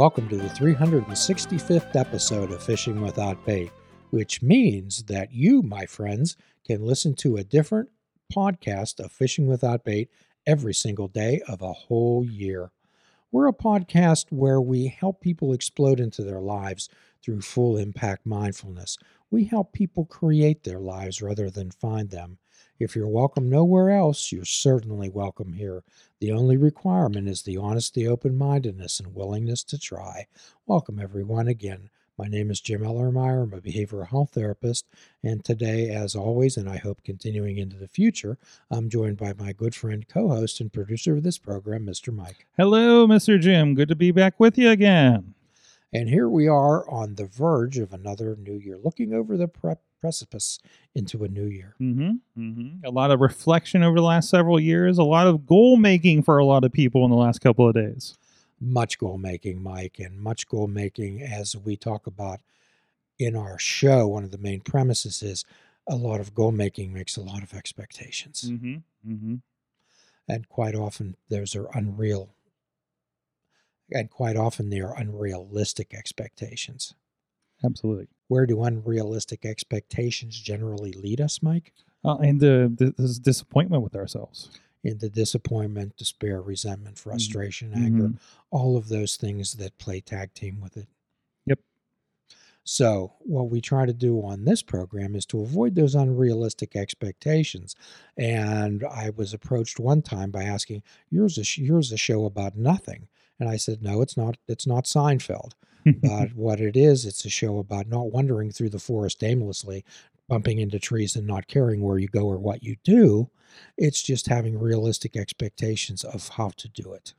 welcome to the 365th episode of Fishing Without Bait, which means that you, my friends, can listen to a different podcast of Fishing Without Bait every single day of a whole year. We're a podcast where we help people explode into their lives through full impact mindfulness. We help people create their lives rather than find them. If you're welcome nowhere else, you're certainly welcome here. The only requirement is the honesty, open-mindedness, and willingness to try. Welcome, everyone, again. My name is Jim Ellermeyer. I'm a behavioral health therapist, and today, as always, and I hope continuing into the future, I'm joined by my good friend, co-host, and producer of this program, Mr. Mike. Hello, Mr. Jim. Good to be back with you again. And here we are on the verge of another new year, looking over the precipice into a new year. A lot of reflection over the last several years, a lot of goal-making for a lot of people in the last couple of days. Much goal-making, Mike, and much goal-making as we talk about in our show. One of the main premises is a lot of goal-making makes a lot of expectations. And quite often those are unreal. And quite often they are unrealistic expectations. Absolutely. Where do unrealistic expectations generally lead us, Mike? And this disappointment with ourselves. Into disappointment, despair, resentment, frustration, anger, all of those things that play tag team with it. Yep. So what we try to do on this program is to avoid those unrealistic expectations. And I was approached one time by asking, yours a show about nothing. And I said, no, it's not Seinfeld. But what it is, it's a show about not wandering through the forest aimlessly, bumping into trees and not caring where you go or what you do. It's just having realistic expectations of how to do it.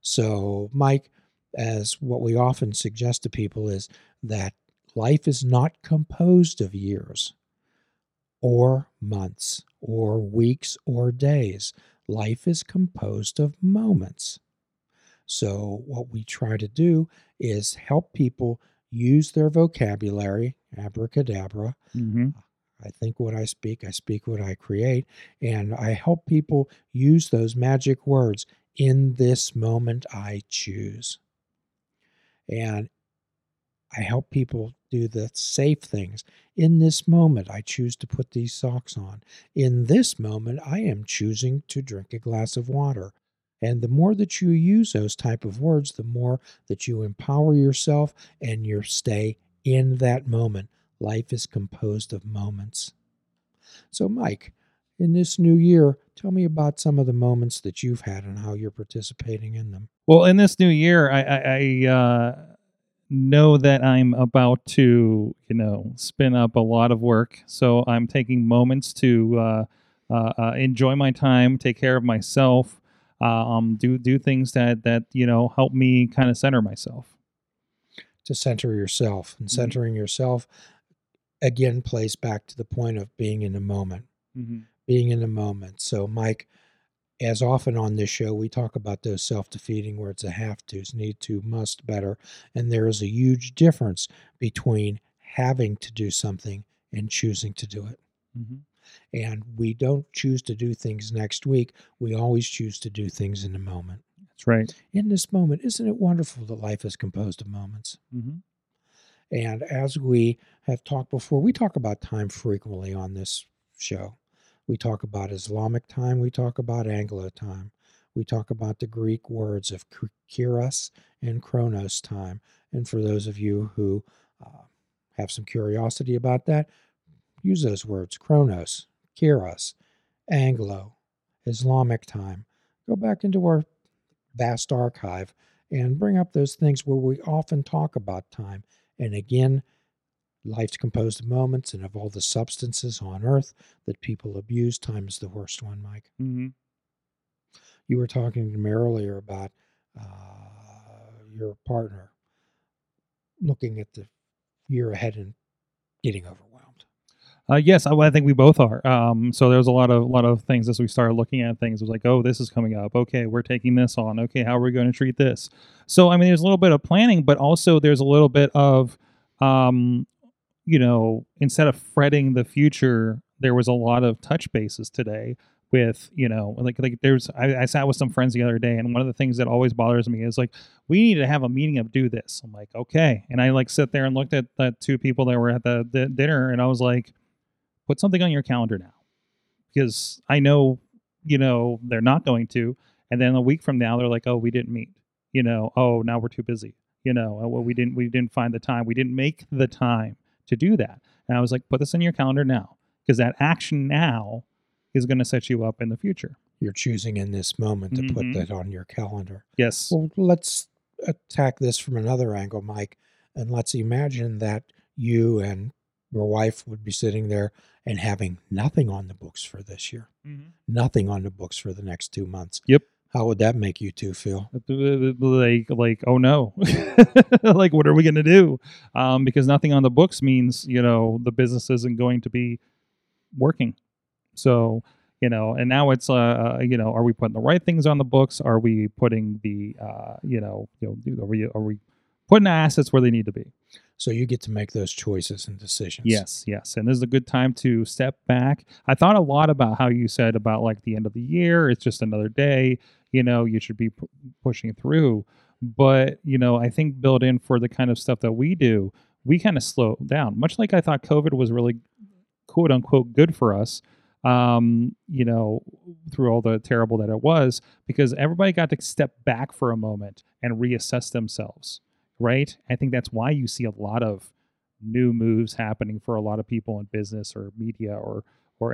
So, Mike, as what we often suggest to people is that life is not composed of years or months or weeks or days. Life is composed of moments. So what we try to do is help people use their vocabulary, abracadabra. I think what I speak what I create, and I help people use those magic words, in this moment I choose. And I help people do the safe things. In this moment, I choose to put these socks on. In this moment, I am choosing to drink a glass of water. And the more that you use those type of words, the more that you empower yourself and your stay in that moment. Life is composed of moments. So, Mike, in this new year, tell me about some of the moments that you've had and how you're participating in them. Well, in this new year, I know that I'm about to, spin up a lot of work. So I'm taking moments to enjoy my time, take care of myself. Do things that help me kind of center myself. To center yourself, and centering yourself again plays back to the point of being in the moment. Being in the moment. So, Mike, as often on this show, we talk about those self-defeating words: the have-tos, need to, must, better, and there is a huge difference between having to do something and choosing to do it. And we don't choose to do things next week. We always choose to do things in the moment. That's right. In this moment, isn't it wonderful that life is composed of moments? And as we have talked before, we talk about time frequently on this show. We talk about Islamic time. We talk about Anglo time. We talk about the Greek words of Kairos and Chronos time. And for those of you who have some curiosity about that, use those words: Chronos, Kairos, Anglo, Islamic time. Go back into our vast archive and bring up those things where we often talk about time. And again, life's composed of moments, and of all the substances on earth that people abuse, time is the worst one, Mike. You were talking to me earlier about your partner looking at the year ahead and getting over. Yes, I think we both are. So there's a lot of things as we started looking at things. It was like, oh, this is coming up. Okay, we're taking this on. Okay, how are we going to treat this? So, there's a little bit of planning, but also there's a little bit of, instead of fretting the future, there was a lot of touch bases today with, you know, like there's, I sat with some friends the other day, and one of the things that always bothers me is like, we need to have a meeting of do this. I'm like, okay. And I like sit there and looked at the two people that were at the dinner, and I was like, put something on your calendar now, because I know, you know, they're not going to. And then a week from now, they're like, oh, we didn't meet, you know, oh, now we're too busy, you know, well, we didn't find the time. We didn't make the time to do that. And I was like, put this in your calendar now, because that action now is going to set you up in the future. You're choosing in this moment to put that on your calendar. Yes. Well, let's attack this from another angle, Mike, and let's imagine that you and your wife would be sitting there and having nothing on the books for this year, nothing on the books for the next 2 months. Yep. How would that make you two feel? Like, oh no, like, what are we going to do? Because nothing on the books means, you know, the business isn't going to be working. So, you know, and now it's, you know, are we putting the right things on the books? Are we putting the, are we putting the assets where they need to be? So you get to make those choices and decisions. Yes, yes. And this is a good time to step back. I thought a lot about how you said about like the end of the year, it's just another day, you know, you should be pushing through. But, you know, I think built in for the kind of stuff that we do, we kind of slow down. Much like I thought COVID was really quote unquote good for us, you know, through all the terrible that it was, because everybody got to step back for a moment and reassess themselves. Right? I think that's why you see a lot of new moves happening for a lot of people in business or media or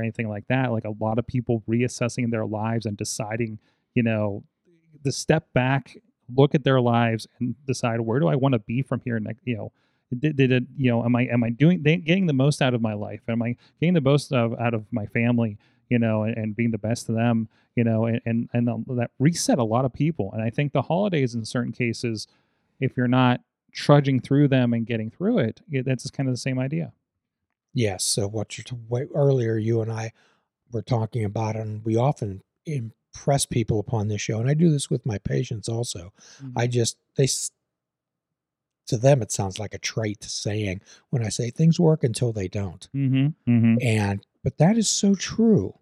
anything like that. Like a lot of people reassessing their lives and deciding, you know, to step back, look at their lives and decide, where do I want to be from here? And, you know, did it, you know, am I doing, getting the most out of my life? Am I getting the most out of my family, you know, and being the best to them, you know, and that reset a lot of people. And I think the holidays in certain cases, if you're not trudging through them and getting through it, that's kind of the same idea. Yes. So what earlier you and I were talking about, and we often impress people upon this show, and I do this with my patients also. To them, it sounds like a trite saying when I say things work until they don't. But that is so true.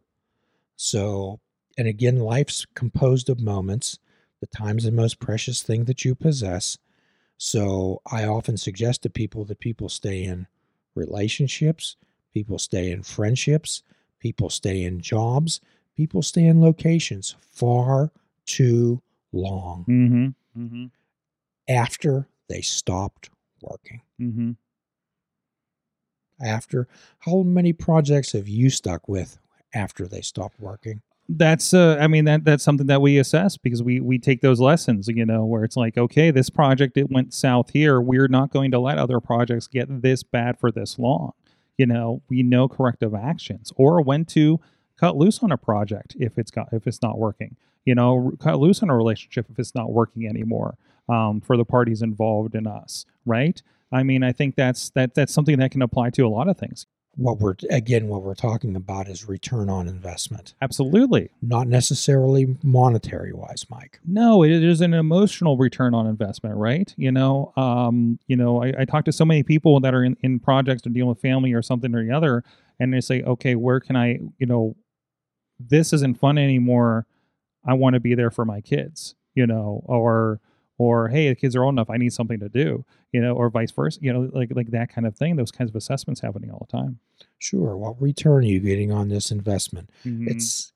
So, and again, life's composed of moments. The time's the most precious thing that you possess. So I often suggest to people that people stay in relationships, people stay in friendships, people stay in jobs, people stay in locations far too long after they stopped working. After, how many projects have you stuck with after they stopped working? That's, I mean, that's something that we assess, because we take those lessons, you know, where it's like, okay, this project, it went south here. We're not going to let other projects get this bad for this long. You know, we know corrective actions, or when to cut loose on a project if it's not working, you know, cut loose on a relationship if it's not working anymore, for the parties involved in us. Right. I mean, I think that's something that can apply to a lot of things. What we're talking about is return on investment. Absolutely. Not necessarily monetary wise, Mike. No, it is an emotional return on investment, right? You know, I talk to so many people that are in projects or dealing with family or something or the other, and they say, okay, where can I, you know, this isn't fun anymore. I want to be there for my kids, you know, or hey, the kids are old enough, I need something to do, you know, or vice versa, you know, like that kind of thing, those kinds of assessments happening all the time. Sure. What return are you getting on this investment? It's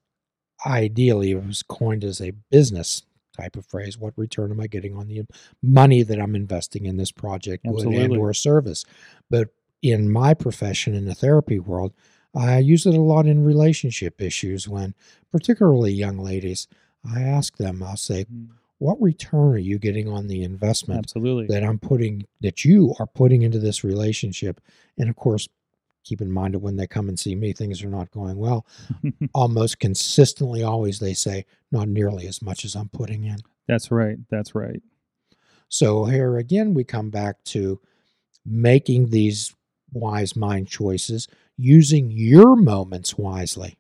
ideally, it was coined as a business type of phrase. What return am I getting on the money that I'm investing in this project and or service? But in my profession, in the therapy world, I use it a lot in relationship issues when, particularly young ladies, I ask them, I'll say, what return are you getting on the investment that I'm putting, that you are putting into this relationship? And of course, keep in mind that when they come and see me, things are not going well. Almost consistently, always they say, not nearly as much as I'm putting in. That's right. That's right. So here again, we come back to making these wise mind choices, using your moments wisely,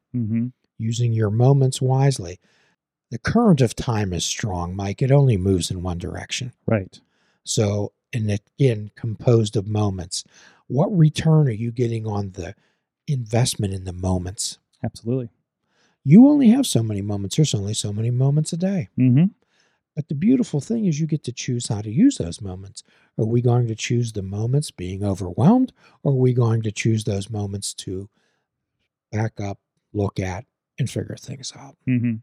using your moments wisely. The current of time is strong, Mike. It only moves in one direction. Right. So, and again, composed of moments. What return are you getting on the investment in the moments? Absolutely. You only have so many moments. There's only so many moments a day. Mm-hmm. But the beautiful thing is you get to choose how to use those moments. Are we going to choose the moments being overwhelmed, or are we going to choose those moments to back up, look at, and figure things out? Mm-hmm.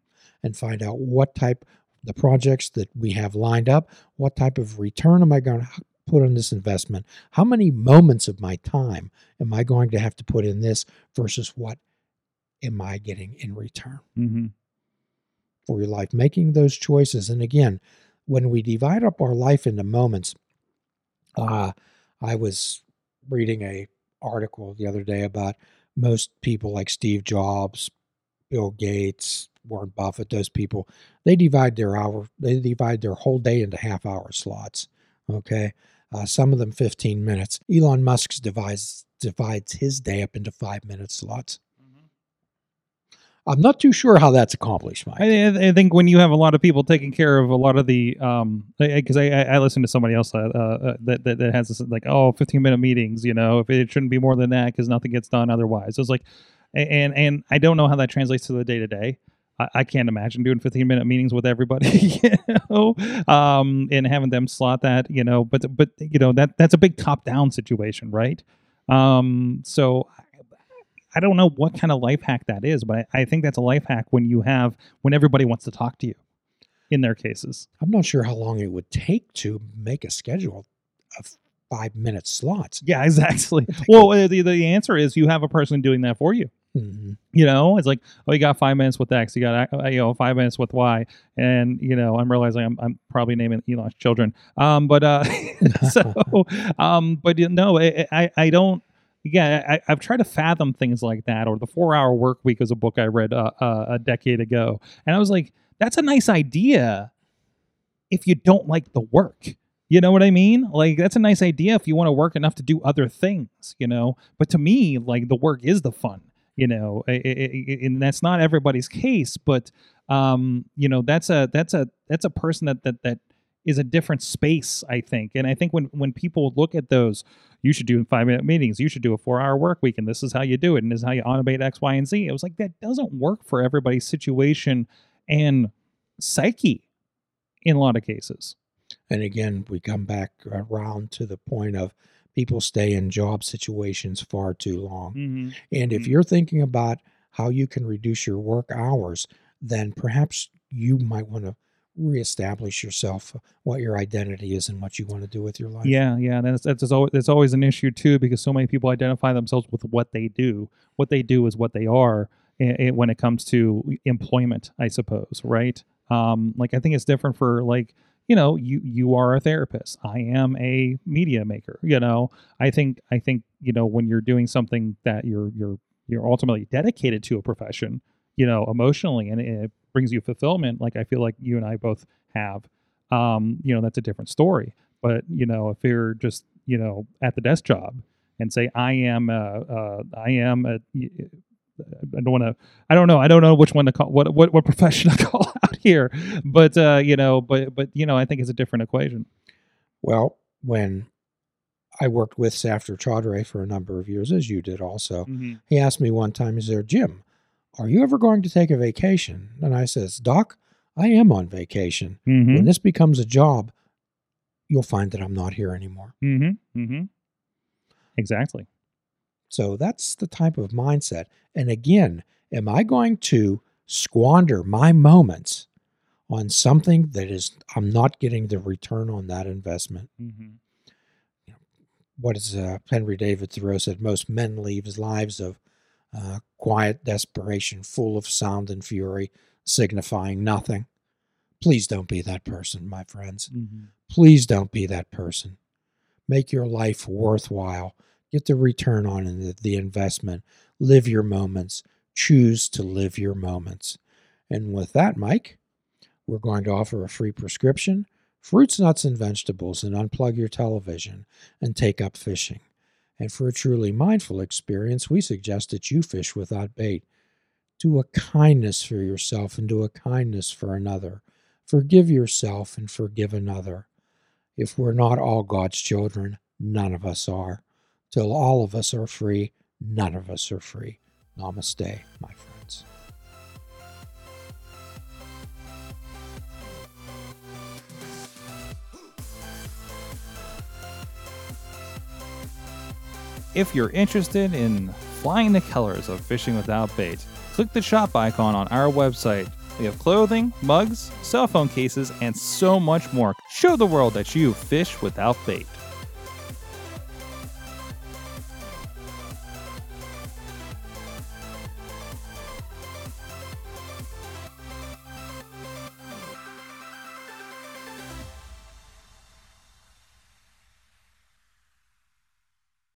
And find out what type, the projects that we have lined up, what type of return am I going to put on this investment? How many moments of my time am I going to have to put in this versus what am I getting in return? Mm-hmm. For your life, making those choices. And again, when we divide up our life into moments, I was reading a article the other day about most people like Steve Jobs, Bill Gates, Warren Buffett, those people, they divide their hour, they divide their whole day into half-hour slots, okay? Some of them 15 minutes. Elon Musk's divides his day up into 5-minute slots. Mm-hmm. I'm not too sure how that's accomplished, Mike. I think when you have a lot of people taking care of a lot of the, because I listened to somebody else that has this, like, 15-minute meetings, you know, if it shouldn't be more than that because nothing gets done otherwise. So it's like, and I don't know how that translates to the day-to-day. I can't imagine doing 15-minute meetings with everybody, you know, and having them slot that, you know, but you know, that's a big top-down situation, right? So I don't know what kind of life hack that is, but I think that's a life hack when everybody wants to talk to you in their cases. I'm not sure how long it would take to make a schedule of 5-minute slots. Yeah, exactly. Well, the answer is you have a person doing that for you. Mm-hmm. You know, it's like, you got 5 minutes with X, you got 5 minutes with Y, and you know, I'm realizing I'm probably naming Elon's children, but no, I don't. Yeah, I've tried to fathom things like that, or the 4-hour work week is a book I read a decade ago, and I was like, that's a nice idea if you don't like the work. You know what I mean? Like, that's a nice idea if you want to work enough to do other things, you know. But to me, like, the work is the fun. You know, and that's not everybody's case, but, you know, that's a person that is a different space, I think. And I think when people look at those, you should do 5-minute meetings, you should do a 4-hour work week, and this is how you do it, and this is how you automate X, Y, and Z. It was like, that doesn't work for everybody's situation and psyche in a lot of cases. And again, we come back around to the point of, people stay in job situations far too long. Mm-hmm. And if you're thinking about how you can reduce your work hours, then perhaps you might want to reestablish yourself, what your identity is and what you want to do with your life. Yeah. That's always an issue too, because so many people identify themselves with what they do. What they do is what they are when it comes to employment, I suppose, right? Like, I think it's different for, like, you know, you are a therapist. I am a media maker. You know, I think, you know, when you're doing something that you're ultimately dedicated to a profession, you know, emotionally, and it brings you fulfillment, like I feel like you and I both have, you know, that's a different story. But, you know, if you're just, you know, at the desk job and say, I don't know which one to call, what profession to call out here, but I think it's a different equation. Well, when I worked with Safter Chaudrey for a number of years, as you did also, mm-hmm. He asked me one time, he's there, Jim, are you ever going to take a vacation? And I says, Doc, I am on vacation. Mm-hmm. When this becomes a job, you'll find that I'm not here anymore. Mm-hmm. Mm-hmm. Exactly. So that's the type of mindset. And again, am I going to squander my moments on something that is, I'm not getting the return on that investment? Mm-hmm. You know, what is Henry David Thoreau said, most men live lives of quiet desperation, full of sound and fury, signifying nothing. Please don't be that person, my friends. Mm-hmm. Please don't be that person. Make your life worthwhile. Get the return on the investment. Live your moments. Choose to live your moments. And with that, Mike, we're going to offer a free prescription, fruits, nuts, and vegetables, and unplug your television and take up fishing. And for a truly mindful experience, we suggest that you fish without bait. Do a kindness for yourself and do a kindness for another. Forgive yourself and forgive another. If we're not all God's children, none of us are. Till all of us are free, none of us are free. Namaste, my friends. If you're interested in flying the colors of Fishing Without Bait, click the shop icon on our website. We have clothing, mugs, cell phone cases, and so much more. Show the world that you fish without bait.